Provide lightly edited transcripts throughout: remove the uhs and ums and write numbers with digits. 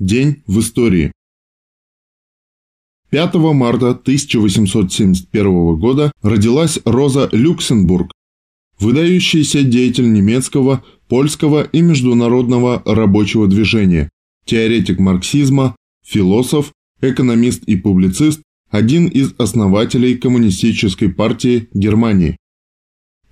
День в истории. 5 марта 1871 года родилась Роза Люксембург, выдающийся деятель немецкого, польского и международного рабочего движения, теоретик марксизма, философ, экономист и публицист, один из основателей Коммунистической партии Германии.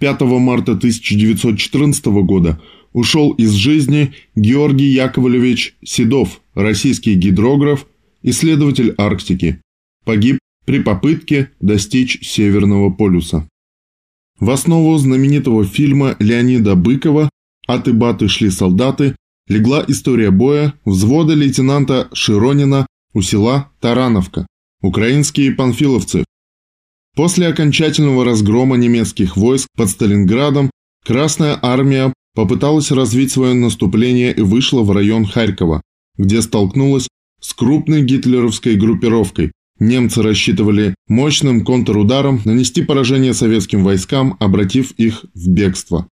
5 марта 1914 года ушел из жизни Георгий Яковлевич Седов, российский гидрограф, исследователь Арктики. Погиб при попытке достичь Северного полюса. В основу знаменитого фильма Леонида Быкова «Атыбаты шли солдаты» легла история боя взвода лейтенанта Широнина у села Тарановка, украинские панфиловцы. После окончательного разгрома немецких войск под Сталинградом Красная армия попыталась развить свое наступление и вышла в район Харькова, где столкнулась с крупной гитлеровской группировкой. Немцы рассчитывали мощным контрударом нанести поражение советским войскам, обратив их в бегство.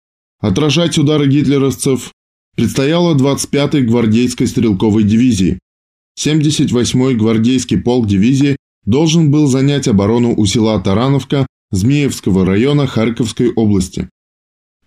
Отражать удары гитлеровцев предстояло 25-й гвардейской стрелковой дивизии. 78-й гвардейский полк дивизии должен был занять оборону у села Тарановка Змеевского района Харьковской области.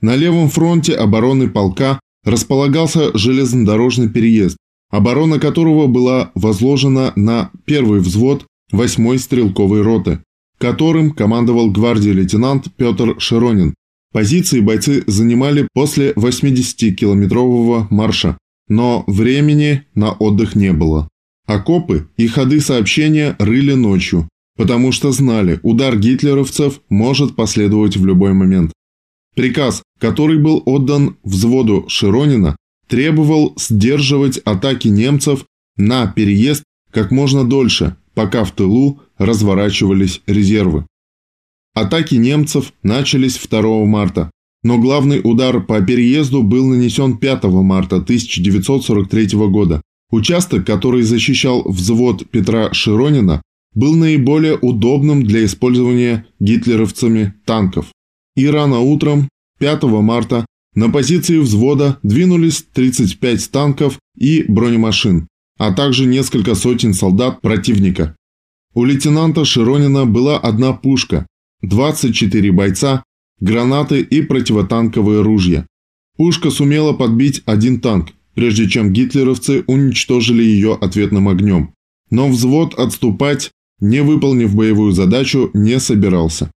На левом фронте обороны полка располагался железнодорожный переезд, оборона которого была возложена на первый взвод 8-й стрелковой роты, которым командовал гвардией лейтенант Пётр Широнин. Позиции бойцы занимали после 80-километрового марша, но времени на отдых не было. Окопы и ходы сообщения рыли ночью, потому что знали, удар гитлеровцев может последовать в любой момент. Приказ, который был отдан взводу Широнина, требовал сдерживать атаки немцев на переезд как можно дольше, пока в тылу разворачивались резервы. Атаки немцев начались 2 марта, но главный удар по переезду был нанесен 5 марта 1943 года. Участок, который защищал взвод Петра Широнина, был наиболее удобным для использования гитлеровцами танков. И рано утром, 5 марта, на позиции взвода двинулись 35 танков и бронемашин, а также несколько сотен солдат противника. У лейтенанта Широнина была одна пушка, 24 бойца, гранаты и противотанковые ружья. Пушка сумела подбить один танк, прежде чем гитлеровцы уничтожили ее ответным огнем. Но взвод отступать, не выполнив боевую задачу, не собирался.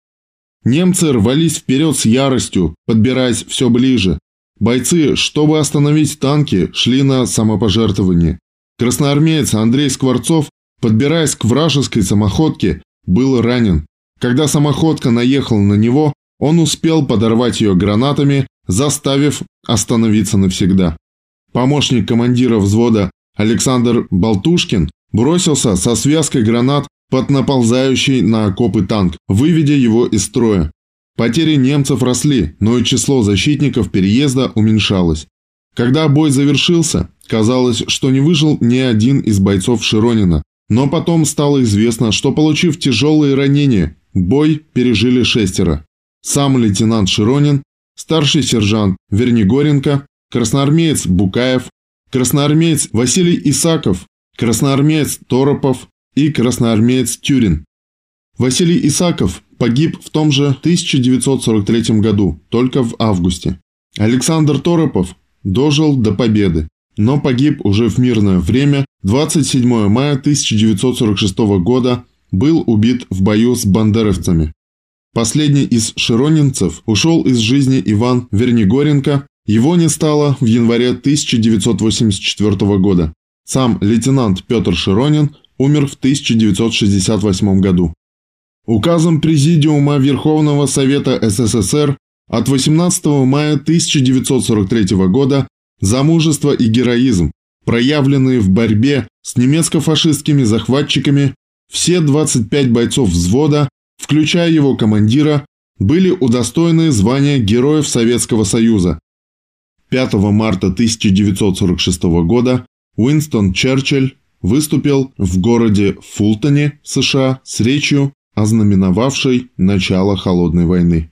Немцы рвались вперед с яростью, подбираясь все ближе. Бойцы, чтобы остановить танки, шли на самопожертвование. Красноармеец Андрей Скворцов, подбираясь к вражеской самоходке, был ранен. Когда самоходка наехала на него, он успел подорвать ее гранатами, заставив остановиться навсегда. Помощник командира взвода Александр Балтушкин бросился со связкой гранат под наползающий на окопы танк, выведя его из строя. Потери немцев росли, но и число защитников переезда уменьшалось. Когда бой завершился, казалось, что не выжил ни один из бойцов Широнина, но потом стало известно, что, получив тяжелые ранения, бой пережили 6. Сам лейтенант Широнин, старший сержант Вернигоренко, красноармеец Букаев, красноармеец Василий Исаков, красноармеец Торопов и красноармеец Тюрин. Василий Исаков погиб в том же 1943 году, только в августе. Александр Торопов дожил до победы, но погиб уже в мирное время. 27 мая 1946 года был убит в бою с бандеровцами. Последний из широнинцев ушел из жизни Иван Вернигоренко. Его не стало в январе 1984 года. Сам лейтенант Пётр Широнин умер в 1968 году. Указом Президиума Верховного Совета СССР от 18 мая 1943 года за мужество и героизм, проявленные в борьбе с немецко-фашистскими захватчиками, все 25 бойцов взвода, включая его командира, были удостоены звания Героев Советского Союза. 5 марта 1946 года Уинстон Черчилль выступил в городе Фултоне, США, с речью, ознаменовавшей начало Холодной войны.